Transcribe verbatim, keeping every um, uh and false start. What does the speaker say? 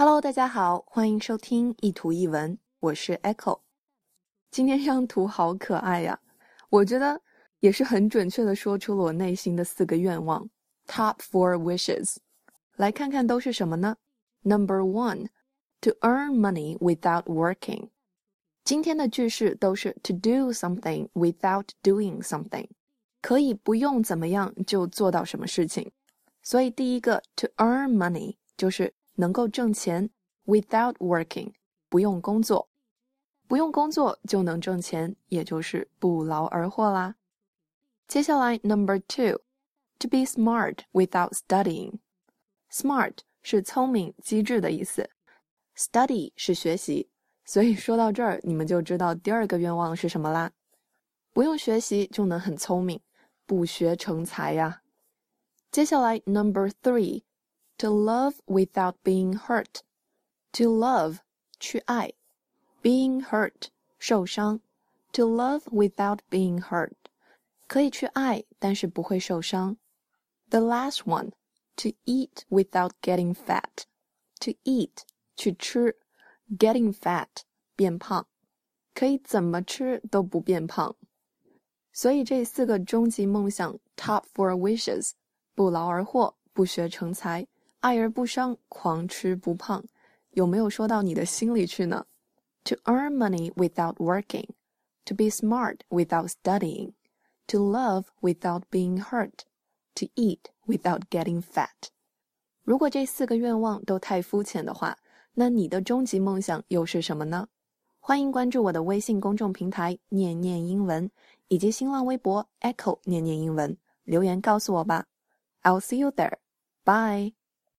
Hello， 大家好，欢迎收听一图一文，我是 Echo。今天这张图好可爱呀、啊，我觉得也是很准确的说出了我内心的四个愿望 ，Top four wishes。来看看都是什么呢 ？Number one， to earn money without working。今天的句式都是 to do something without doing something， 可以不用怎么样就做到什么事情。所以第一个 to earn money 就是能够挣钱 without working， 不用工作，不用工作就能挣钱，也就是不劳而获啦。接下来 number two， to be smart without studying。 Smart 是聪明机智的意思， study 是学习，所以说到这儿你们就知道第二个愿望是什么啦，不用学习就能很聪明，不学成才呀。接下来 number three， to love without being hurt。 To love 去爱， being hurt 受伤， to love without being hurt 可以去爱但是不会受伤。 The last one， to eat without getting fat。 To eat 去吃， getting fat 变胖，可以怎么吃都不变胖。所以这四个终极梦想 Top four wishes，不劳而获，不学成才，爱而不伤，狂吃不胖，有没有说到你的心里去呢？ To earn money without working, to be smart without studying, to love without being hurt, to eat without getting fat。 如果这四个愿望都太肤浅的话，那你的终极梦想又是什么呢？欢迎关注我的微信公众平台念念英文，以及新浪微博 Echo 念念英文，留言告诉我吧。I'll see you there. Bye.